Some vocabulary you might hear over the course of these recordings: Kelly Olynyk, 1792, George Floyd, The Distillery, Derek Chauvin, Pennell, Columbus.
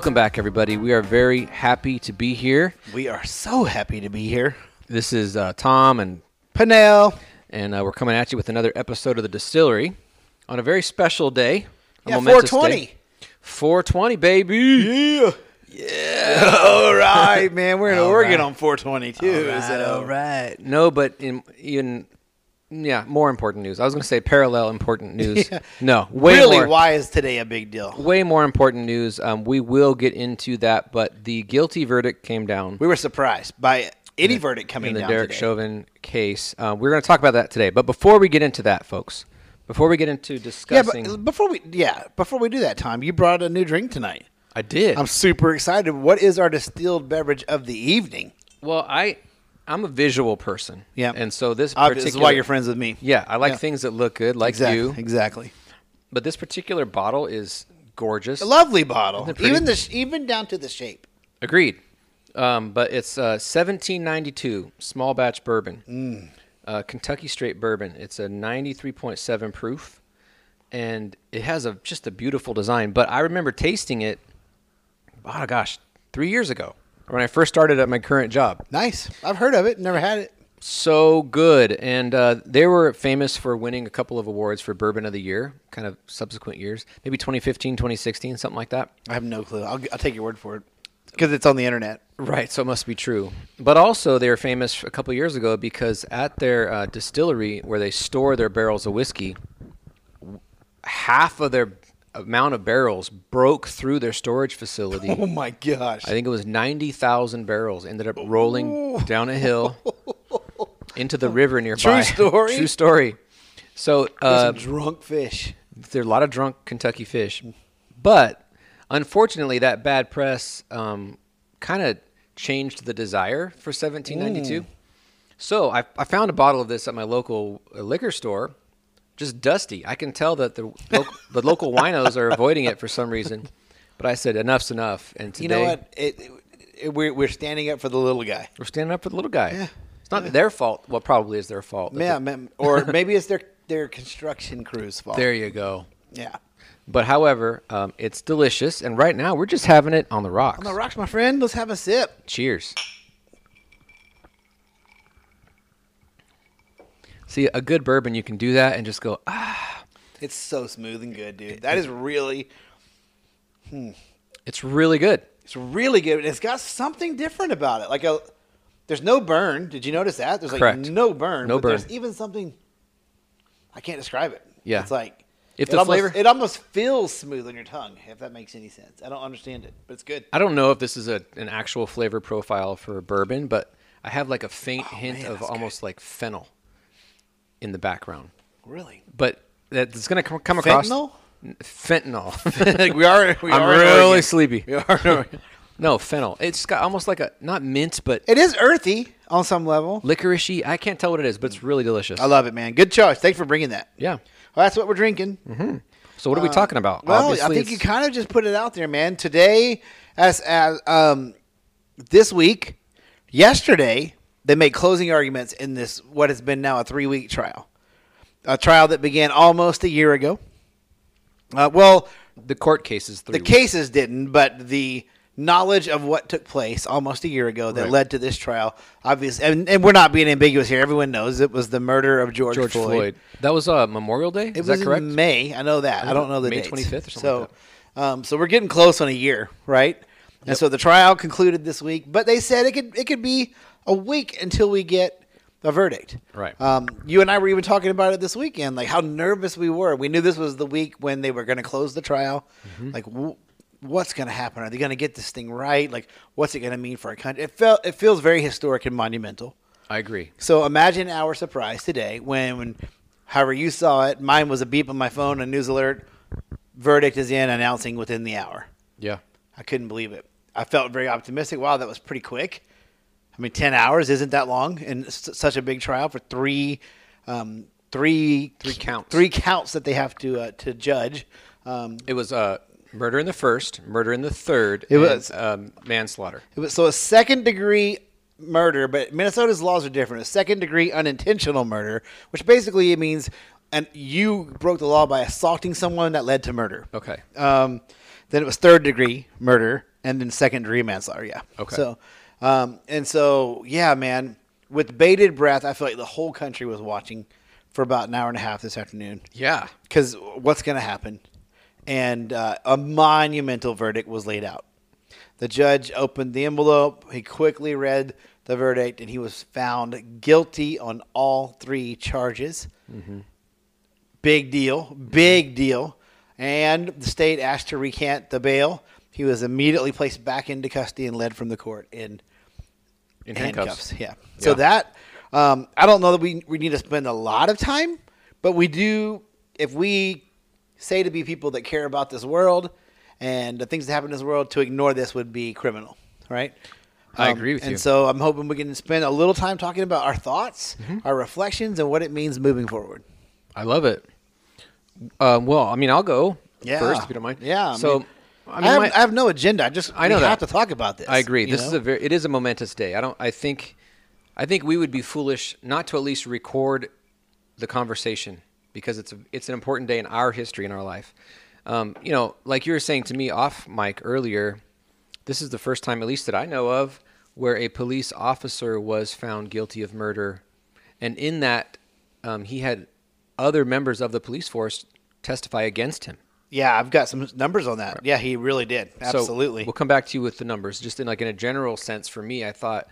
Welcome back, everybody. We are very happy to be here. We are so happy to be here. This is Tom and Pennell, and we're coming at you with another episode of The Distillery on a very special day. Yeah, 420. Day. 420, baby. Yeah. Yeah. All right, man. We're in Oregon on 420, too. All right. No, but more important news. I was going to say parallel important news. Yeah. No. Why is today a big deal? Way more important news. We will get into that, but the guilty verdict came down. We were surprised by any verdict coming down in the Derek Chauvin case. We're going to talk about that today. But before we get into that, folks, before we get into discussing... Yeah, but before we do that, Tom, you brought a new drink tonight. I did. I'm super excited. What is our distilled beverage of the evening? Well, I'm a visual person. Yeah. And so this is why you're friends with me. Yeah. I like things that look good, like you. Exactly. But this particular bottle is gorgeous. A lovely bottle. Even down to the shape. Agreed. But it's 1792 small batch bourbon. Kentucky straight bourbon. It's a 93.7 proof. And it has just a beautiful design. But I remember tasting it, 3 years ago, when I first started at my current job. Nice. I've heard of it. Never had it. So good. And they were famous for winning a couple of awards for Bourbon of the Year, kind of subsequent years. Maybe 2015, 2016, something like that. I have no clue. I'll take your word for it because it's on the internet. Right. So it must be true. But also they were famous a couple of years ago because at their distillery where they store their barrels of whiskey, half of their amount of barrels broke through their storage facility. Oh my gosh. I think it was 90,000 barrels ended up rolling down a hill into the river nearby. True story. True story. So drunk fish. There are a lot of drunk Kentucky fish. But unfortunately that bad press kind of changed the desire for 1792. So I found a bottle of this at my local liquor store. Just dusty. I can tell that the local winos are avoiding it for some reason. But I said, enough's enough. And today, you know what? We're standing up for the little guy. We're standing up for the little guy. Yeah. It's not their fault. Well, probably is their fault. Yeah, or maybe it's their construction crew's fault. There you go. Yeah. But however, it's delicious. And right now, we're just having it on the rocks. On the rocks, my friend. Let's have a sip. Cheers. See, a good bourbon, you can do that and just go, It's so smooth and good, dude. That is really... It's really good. It's really good, and it's got something different about it. Like, there's no burn. Did you notice that? There's, correct, like, no burn. No burn. There's even something... I can't describe it. Yeah. It's like... It almost feels smooth on your tongue, if that makes any sense. I don't understand it, but it's good. I don't know if this is an actual flavor profile for bourbon, but I have, like, a faint hint of almost, like, fennel in the background. Really? But that's going to come across... Fentanyl. Like I'm really sleepy. We are. No, fennel. It's got almost like a... Not mint, but... It is earthy on some level. Licorice-y. I can't tell what it is, but it's really delicious. I love it, man. Good choice. Thanks for bringing that. Yeah. Well, that's what we're drinking. Mm-hmm. So what are we talking about? Well, obviously I think you kind of just put it out there, man. Today, this week, yesterday... They made closing arguments in this, what has been now a 3-week trial. A trial that began almost a year ago. Well, the court cases, cases didn't, but the knowledge of what took place almost a year ago that led to this trial, obviously, and we're not being ambiguous here. Everyone knows it was the murder of George Floyd. That was Memorial Day? Is that correct? It was in May. I know that. I don't know the dates. May 25th or something like that. So we're getting close on a year, right? Yep. And so the trial concluded this week, but they said it could be a week until we get a verdict. Right. You and I were even talking about it this weekend, like how nervous we were. We knew this was the week when they were going to close the trial. Mm-hmm. Like, what's going to happen? Are they going to get this thing right? Like, what's it going to mean for our country? It feels very historic and monumental. I agree. So imagine our surprise today when however you saw it, mine was a beep on my phone, a news alert, verdict is in, announcing within the hour. Yeah. I couldn't believe it. I felt very optimistic. Wow, that was pretty quick. I mean, 10 hours isn't that long in such a big trial for three counts that they have to judge. It was murder in the first, murder in the third, and manslaughter. It was a second-degree murder, but Minnesota's laws are different. A second-degree unintentional murder, which basically it means you broke the law by assaulting someone that led to murder. Okay. Then it was third-degree murder, and then second-degree manslaughter, yeah. Okay. So, and so, yeah, man, with bated breath, I feel like the whole country was watching for about an hour and a half this afternoon. Yeah. Because what's going to happen? And a monumental verdict was laid out. The judge opened the envelope. He quickly read the verdict, and he was found guilty on all three charges. Mm-hmm. Big deal. Big deal. And the state asked to recant the bail. He was immediately placed back into custody and led from the court in handcuffs. Yeah. So that, I don't know that we need to spend a lot of time, but we do, if we say to be people that care about this world and the things that happen in this world, to ignore this would be criminal, right? I agree with you. And so I'm hoping we can spend a little time talking about our thoughts, mm-hmm. our reflections, and what it means moving forward. I love it. Well, I mean, I'll go first, if you don't mind. Yeah. So, I have no agenda. I have to talk about this. I agree. It is a momentous day. I think we would be foolish not to at least record the conversation because it's an important day in our history, in our life. You know, like you were saying to me off mic earlier, this is the first time, at least that I know of, where a police officer was found guilty of murder, and in that, he had other members of the police force testify against him. Yeah, I've got some numbers on that. Yeah, he really did. Absolutely. So we'll come back to you with the numbers. Just in a general sense, for me, I thought,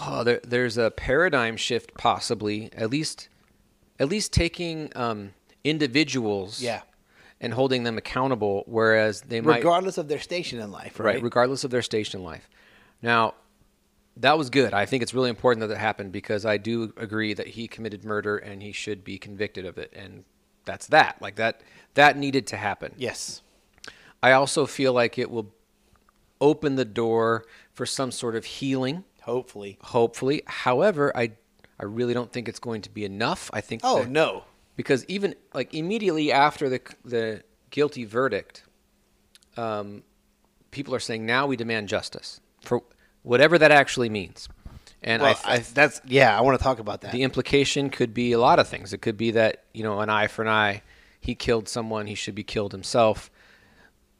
oh, there's a paradigm shift possibly, at least taking individuals and holding them accountable, whereas they might... Regardless of their station in life, right? Regardless of their station in life. Now, that was good. I think it's really important that happened because I do agree that he committed murder and he should be convicted of it, and that's that. Like that needed to happen. Yes. I also feel like it will open the door for some sort of healing. Hopefully. However, I really don't think it's going to be enough. I think. Oh no. Because even immediately after the guilty verdict, people are saying now we demand justice for whatever that actually means. And I want to talk about that. The implication could be a lot of things. It could be that, you know, an eye for an eye, he killed someone, he should be killed himself,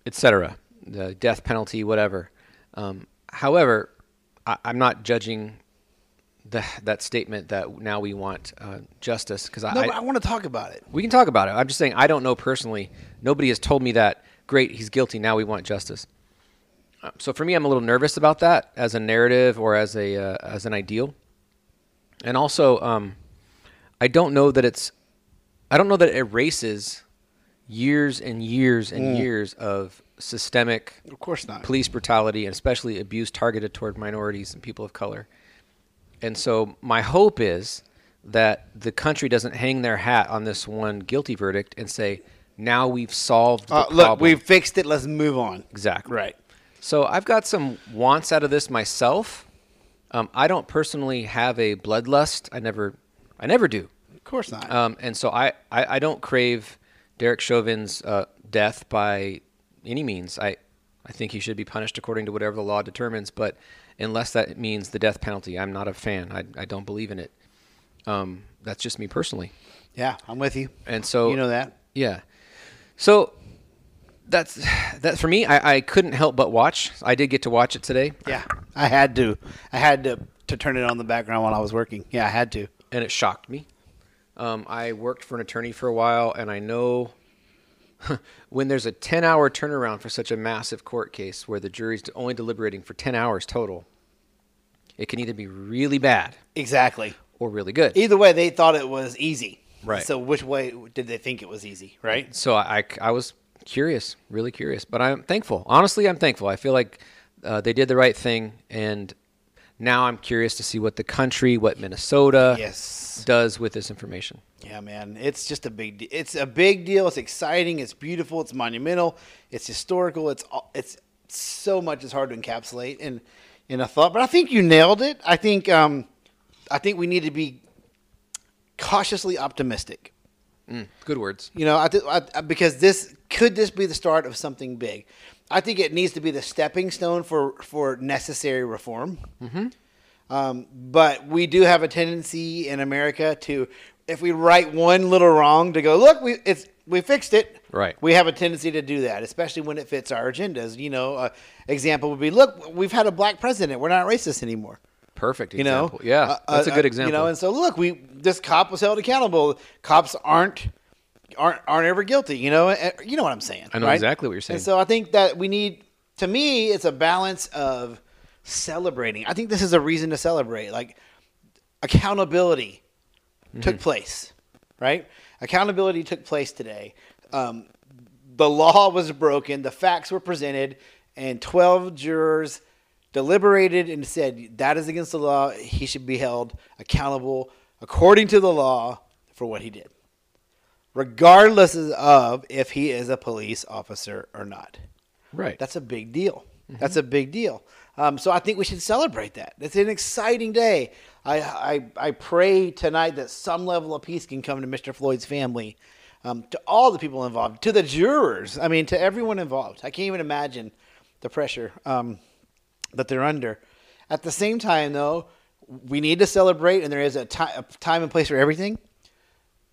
etc. The death penalty, whatever. However, I'm not judging that statement that now we want justice because I want to talk about it. We can talk about it. I'm just saying I don't know personally. Nobody has told me that. Great, he's guilty. Now we want justice. So for me, I'm a little nervous about that as a narrative or as a as an ideal, and also I don't know that it erases years and years and years of systemic, of course not, police brutality and especially abuse targeted toward minorities and people of color. And so my hope is that the country doesn't hang their hat on this one guilty verdict and say now we've solved the problem. Look, we've fixed it. Let's move on. Exactly. Right. So I've got some wants out of this myself. I don't personally have a bloodlust. I never do. Of course not. And so I don't crave Derek Chauvin's death by any means. I think he should be punished according to whatever the law determines. But unless that means the death penalty, I'm not a fan. I don't believe in it. That's just me personally. Yeah, I'm with you. And so you know that. Yeah. So. That's that for me. I couldn't help but watch. I did get to watch it today. Yeah, I had to. I had to turn it on the background while I was working. Yeah, I had to. And it shocked me. I worked for an attorney for a while, and I know when there's a 10-hour turnaround for such a massive court case where the jury's only deliberating for 10 hours total, it can either be really bad. Exactly. Or really good. Either way, they thought it was easy. Right. So which way did they think it was easy, right? So I was... curious, really curious, but I'm thankful. Honestly, I'm thankful. I feel like they did the right thing, and now I'm curious to see what the country, what Minnesota does with this information. Yeah, man, it's just it's a big deal. It's exciting. It's beautiful. It's monumental. It's historical. It's so much. It's hard to encapsulate in a thought. But I think you nailed it. I think we need to be cautiously optimistic. Good words. You know, because this could be the start of something big. I think it needs to be the stepping stone for necessary reform. Mm-hmm. But we do have a tendency in America to if we right one little wrong to go, look, we fixed it. Right. We have a tendency to do that, especially when it fits our agendas. You know, example would be, look, we've had a black president. We're not racist anymore. Perfect example. You know? Yeah, that's a good example. You know, and so look, this cop was held accountable. Cops aren't ever guilty. You know, and, you know what I'm saying. I know exactly what you're saying. And so I think that we need. To me, it's a balance of celebrating. I think this is a reason to celebrate. Like, accountability took place, right? Accountability took place today. The law was broken. The facts were presented. And 12 jurors deliberated and said, that is against the law. He should be held accountable according to the law for what he did, regardless of if he is a police officer or not. Right. That's a big deal. That's a big deal. So I think we should celebrate that. It's an exciting day. I pray tonight that some level of peace can come to Mr. Floyd's family, to all the people involved, to the jurors. I mean, to everyone involved. I can't even imagine the pressure that they're under. At the same time, though, we need to celebrate, and there is a time and place for everything.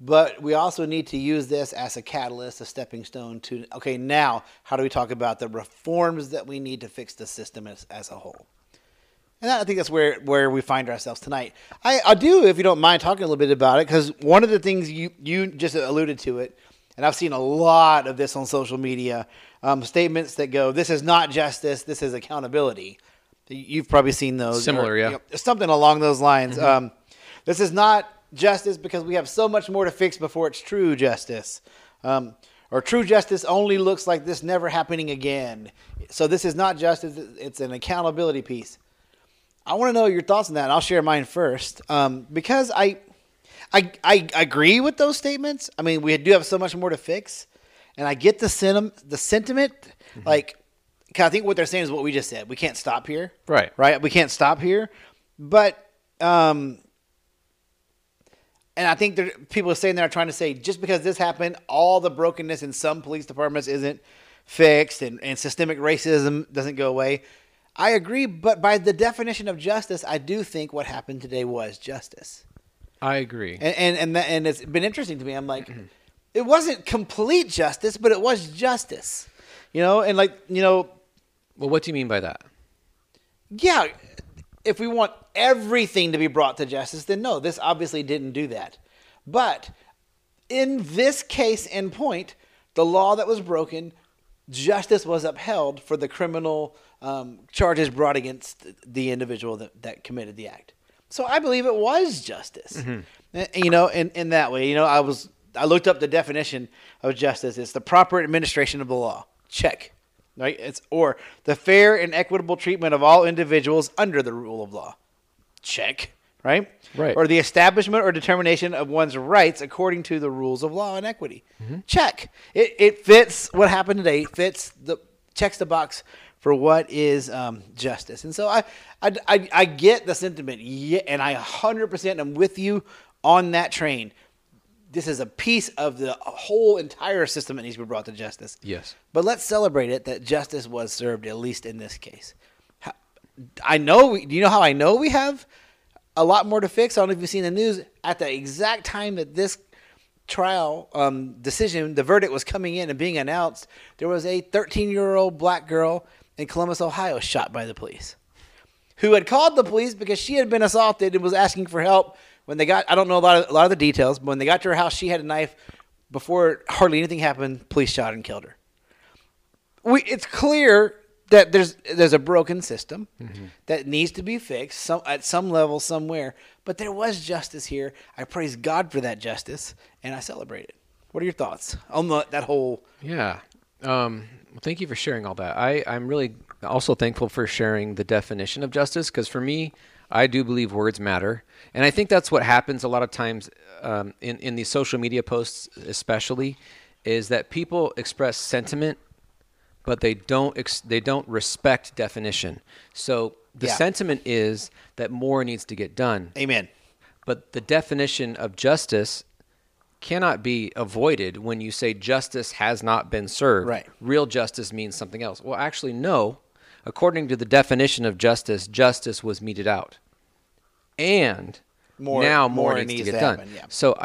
But we also need to use this as a catalyst, a stepping stone to, okay, now how do we talk about the reforms that we need to fix the system as a whole? And I think that's where we find ourselves tonight. I do, if you don't mind, talking a little bit about it, because one of the things you just alluded to it, and I've seen a lot of this on social media, statements that go, this is not justice, this is accountability. You've probably seen those. Similar, or, yeah. You know, something along those lines. This is not justice because we have so much more to fix before it's true justice, or true justice only looks like this never happening again. So this is not justice, it's an accountability piece. I want to know your thoughts on that, and I'll share mine first, because I agree with those statements. I mean, we do have so much more to fix, and I get the sentiment, like, 'cause I think what they're saying is what we just said. We can't stop here. Right. We can't stop here, but, and I think there, people are saying they're trying to say, just because this happened, all the brokenness in some police departments isn't fixed, and systemic racism doesn't go away. I agree, but by the definition of justice, I do think what happened today was justice. I agree. And it's been interesting to me. I'm like, it wasn't complete justice, but it was justice. You know, and like, you know. Well, what do you mean by that? Yeah. If we want everything to be brought to justice, then no, this obviously didn't do that. But in this case in point, the law that was broken, justice was upheld for the criminal charges brought against the individual that committed the act. So I believe it was justice, you know, in that way. You know, I looked up the definition of justice. It's the proper administration of the law. Check. Right? It's, or the fair and equitable treatment of all individuals under the rule of law. Check. Right. Or the establishment or determination of one's rights according to the rules of law and equity. Check. It fits what happened today. Checks the box for what is justice. And so I get the sentiment, and I 100% am with you on that train. This is a piece of the whole entire system that needs to be brought to justice. Yes. But let's celebrate it that justice was served, at least in this case. Do you know how I know we have a lot more to fix? I don't know if you've seen the news. At the exact time that this trial decision, the verdict was coming in and being announced, there was a 13-year-old black girl in Columbus, Ohio, shot by the police, who had called the police because she had been assaulted and was asking for help. When they got, I don't know a lot of the details, but when they got to her house, she had a knife. Before hardly anything happened, police shot and killed her. It's clear that there's a broken system that needs to be fixed at some level somewhere. But there was justice here. I praise God for that justice, and I celebrate it. What are your thoughts on that whole? Yeah. Thank you for sharing all that. I'm really also thankful for sharing the definition of justice, because for me, I do believe words matter. And I think that's what happens a lot of times in these social media posts especially, is that people express sentiment, but they don't respect definition. So the sentiment is that more needs to get done. Amen. But the definition of justice cannot be avoided when you say justice has not been served. Right. Real justice means something else. Well, actually, no. According to the definition of justice, justice was meted out. And more needs to get done. Yeah. So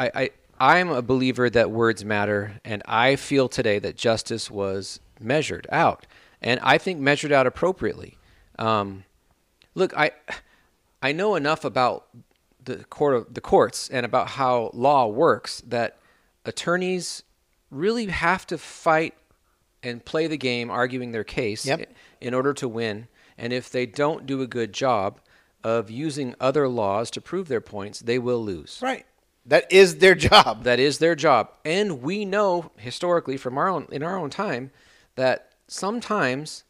I'm a believer that words matter, and I feel today that justice was measured out, and I think measured out appropriately. Look, I know enough about the courts and about how law works that attorneys really have to fight and play the game, arguing their case in order to win. And if they don't do a good job of using other laws to prove their points, they will lose. Right. That is their job. That is their job. And we know historically from in our own time that sometimes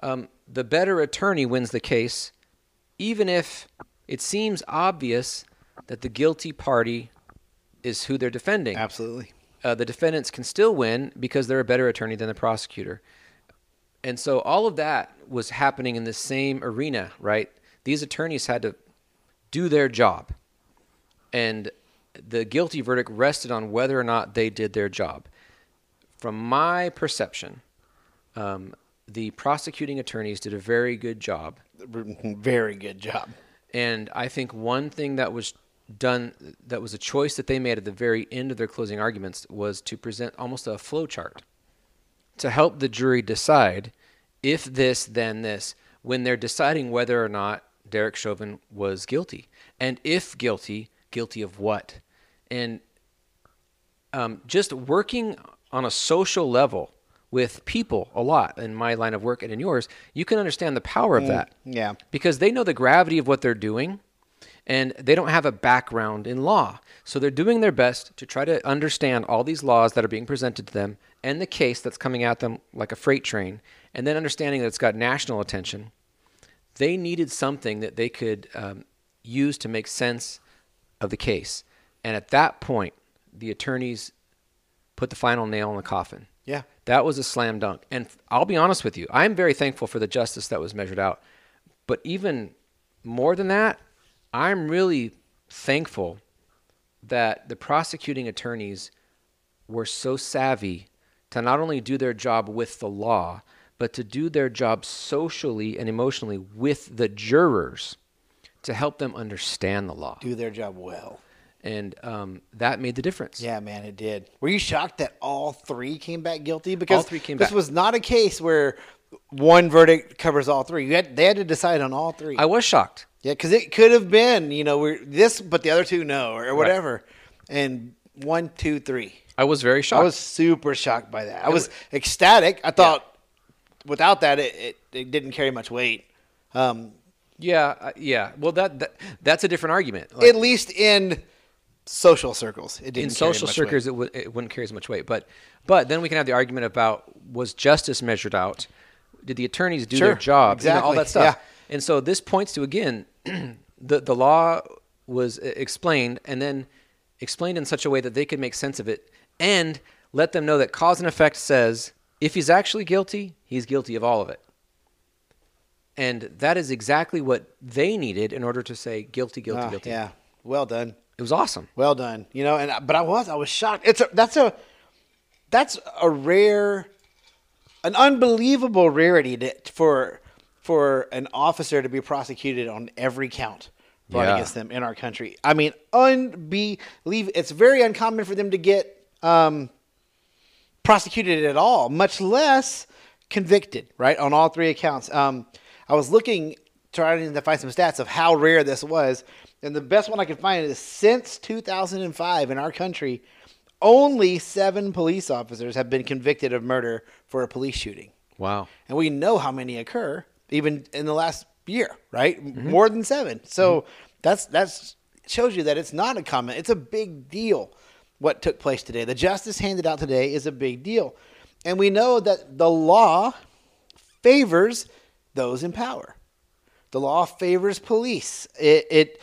the better attorney wins the case, even if it seems obvious that the guilty party is who they're defending. Absolutely. The defendants can still win because they're a better attorney than the prosecutor. And so all of that was happening in the same arena, right? These attorneys had to do their job. And the guilty verdict rested on whether or not they did their job. From my perception, the prosecuting attorneys did a very good job. Very good job. And I think one thing that was done, that was a choice that they made at the very end of their closing arguments, was to present almost a flow chart to help the jury decide if this, then this, when they're deciding whether or not Derek Chauvin was guilty. And if guilty, guilty of what? And just working on a social level with people a lot in my line of work and in yours, you can understand the power of that. Yeah. Because they know the gravity of what they're doing, and they don't have a background in law. So they're doing their best to try to understand all these laws that are being presented to them and the case that's coming at them like a freight train, and then understanding that it's got national attention. They needed something that they could use to make sense of the case. And at that point, the attorneys put the final nail in the coffin. Yeah. That was a slam dunk. And I'll be honest with you, I'm very thankful for the justice that was measured out. But even more than that, I'm really thankful that the prosecuting attorneys were so savvy to not only do their job with the law, but to do their job socially and emotionally with the jurors to help them understand the law. Do their job well. And that made the difference. Yeah, man, it did. Were you shocked that all three came back guilty? Because all three came back. This was not a case where one verdict covers all three. They had to decide on all three. I was shocked. Yeah, because it could have been, you know, this, but the other two, no, or whatever. Right. And 1, 2, 3. I was very shocked. I was super shocked by that. I was ecstatic. I thought without that, it didn't carry much weight. Yeah. Well, that's a different argument. Like, at least in social circles, it didn't. In social circles, it wouldn't carry as much weight. But then we can have the argument about, was justice measured out? Did the attorneys do their job? Exactly. You know, all that stuff. Yeah. And so this points to, again, the law was explained, and then explained in such a way that they could make sense of it and let them know that cause and effect says if he's actually guilty, he's guilty of all of it. And that is exactly what they needed in order to say guilty, guilty, guilty. Yeah, well done. It was awesome. Well done. You know, and but I was shocked. That's a rare, an unbelievable rarity for an officer to be prosecuted on every count brought against them in our country. I mean, it's very uncommon for them to get prosecuted at all, much less convicted, right, on all three accounts. I was trying to find some stats of how rare this was, and the best one I could find is since 2005 in our country, only 7 police officers have been convicted of murder for a police shooting. Wow. And we know how many occur. Even in the last year, right? Mm-hmm. More than 7. So that's shows you that it's not a common. It's a big deal what took place today. The justice handed out today is a big deal. And we know that the law favors those in power. The law favors police. It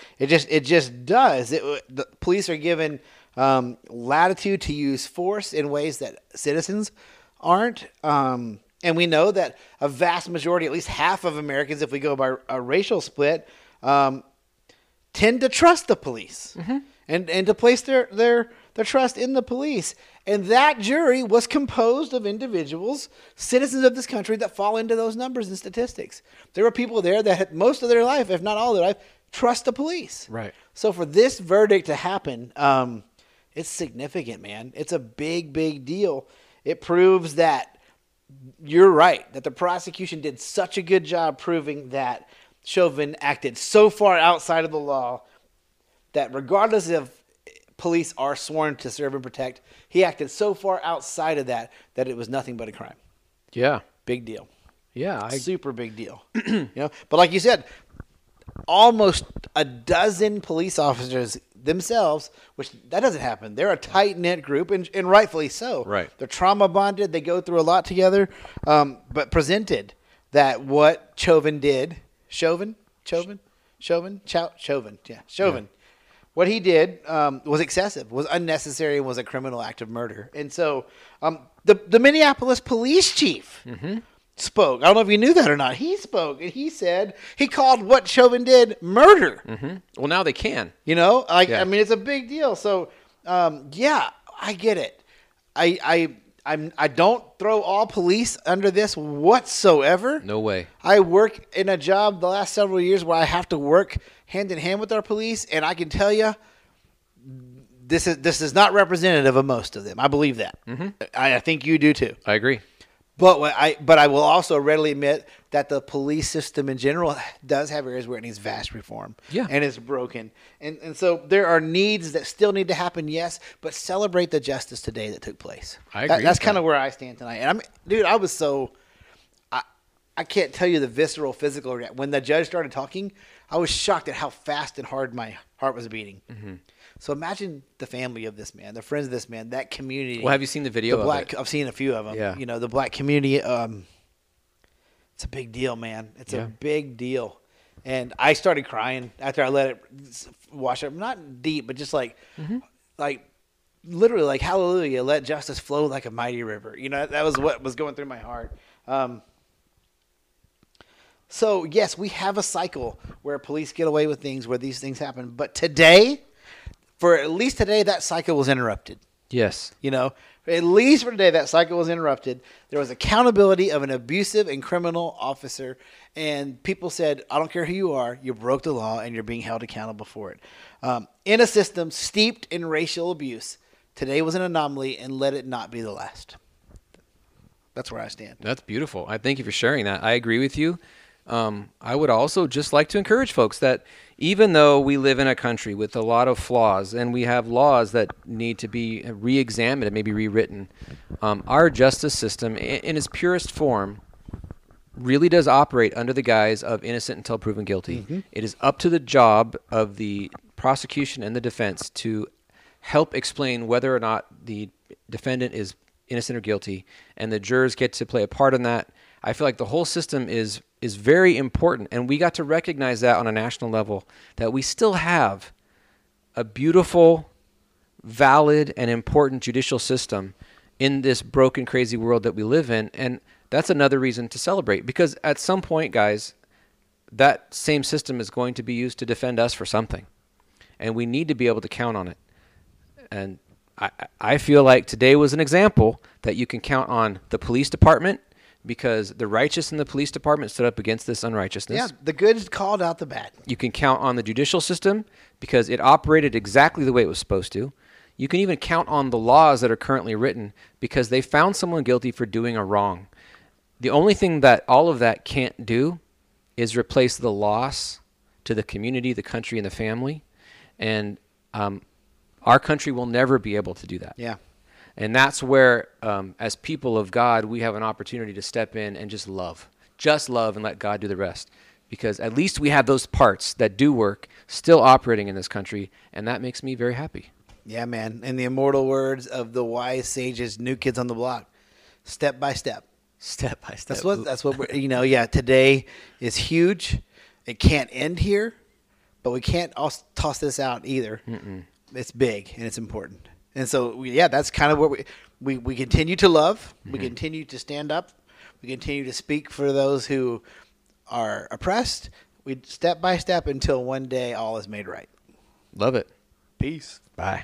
just does. The police are given latitude to use force in ways that citizens aren't. And we know that a vast majority, at least half of Americans, if we go by a racial split, tend to trust the police and to place their trust in the police. And that jury was composed of individuals, citizens of this country, that fall into those numbers and statistics. There were people there that had most of their life, if not all their life, trust the police. Right. So for this verdict to happen, it's significant, man. It's a big, big deal. It proves that you're right, that the prosecution did such a good job proving that Chauvin acted so far outside of the law that regardless of police are sworn to serve and protect, he acted so far outside of that that it was nothing but a crime. Yeah. Big deal. Yeah. Super big deal. You know, but like you said, almost a dozen police officers themselves, which that doesn't happen. They're a tight-knit group, and rightfully so. Right. They're trauma bonded. They go through a lot together, but presented that what Chauvin did. Chauvin. Yeah. What he did was excessive, was unnecessary, and was a criminal act of murder. And so the Minneapolis police chief spoke. I don't know if you knew that or not. He spoke, and he said he called what Chauvin did murder. Well, now they can. You know, I mean, it's a big deal. So, yeah, I get it. I don't throw all police under this whatsoever. No way. I work in a job the last several years where I have to work hand in hand with our police, and I can tell you this is not representative of most of them. I believe that. I think you do too. I agree. But I will also readily admit that the police system in general does have areas where it needs vast reform. Yeah. And it's broken. And so there are needs that still need to happen, yes, but celebrate the justice today that took place. I agree. That's kind of where I stand tonight. And I can't tell you the visceral physical reaction. When the judge started talking, I was shocked at how fast and hard my heart was beating. So imagine the family of this man, the friends of this man, that community. Well, have you seen the video of it? I've seen a few of them. Yeah. You know, the black community, it's a big deal, man. It's a big deal. And I started crying after I let it wash up. Not deep, but just like, literally like, hallelujah, let justice flow like a mighty river. You know, that was what was going through my heart. So, yes, we have a cycle where police get away with things, where these things happen. But today... For at least today, that cycle was interrupted. Yes. You know, at least for today, that cycle was interrupted. There was accountability of an abusive and criminal officer, and people said, I don't care who you are, you broke the law, and you're being held accountable for it. In a system steeped in racial abuse, today was an anomaly, and let it not be the last. That's where I stand. That's beautiful. I thank you for sharing that. I agree with you. I would also just like to encourage folks that even though we live in a country with a lot of flaws and we have laws that need to be re-examined and maybe rewritten, our justice system in its purest form really does operate under the guise of innocent until proven guilty. It is up to the job of the prosecution and the defense to help explain whether or not the defendant is innocent or guilty, and the jurors get to play a part in that. I feel like the whole system is very important, and we got to recognize that on a national level, that we still have a beautiful, valid, and important judicial system in this broken, crazy world that we live in, and that's another reason to celebrate, because at some point, guys, that same system is going to be used to defend us for something, and we need to be able to count on it, and I feel like today was an example that you can count on the police department, because the righteous in the police department stood up against this unrighteousness. Yeah, the good called out the bad. You can count on the judicial system because it operated exactly the way it was supposed to. You can even count on the laws that are currently written because they found someone guilty for doing a wrong. The only thing that all of that can't do is replace the loss to the community, the country, and the family. And our country will never be able to do that. Yeah. And that's where, as people of God, we have an opportunity to step in and just love and let God do the rest. Because at least we have those parts that do work still operating in this country, and that makes me very happy. Yeah, man. In the immortal words of the wise sages, New Kids on the Block, step by step. Step by step. That's what we're, you know, yeah, today is huge. It can't end here, but we can't also toss this out either. It's big, and it's important. And so, yeah, that's kind of what we continue to love. We continue to stand up. We continue to speak for those who are oppressed. We step by step until one day all is made right. Love it. Peace. Bye.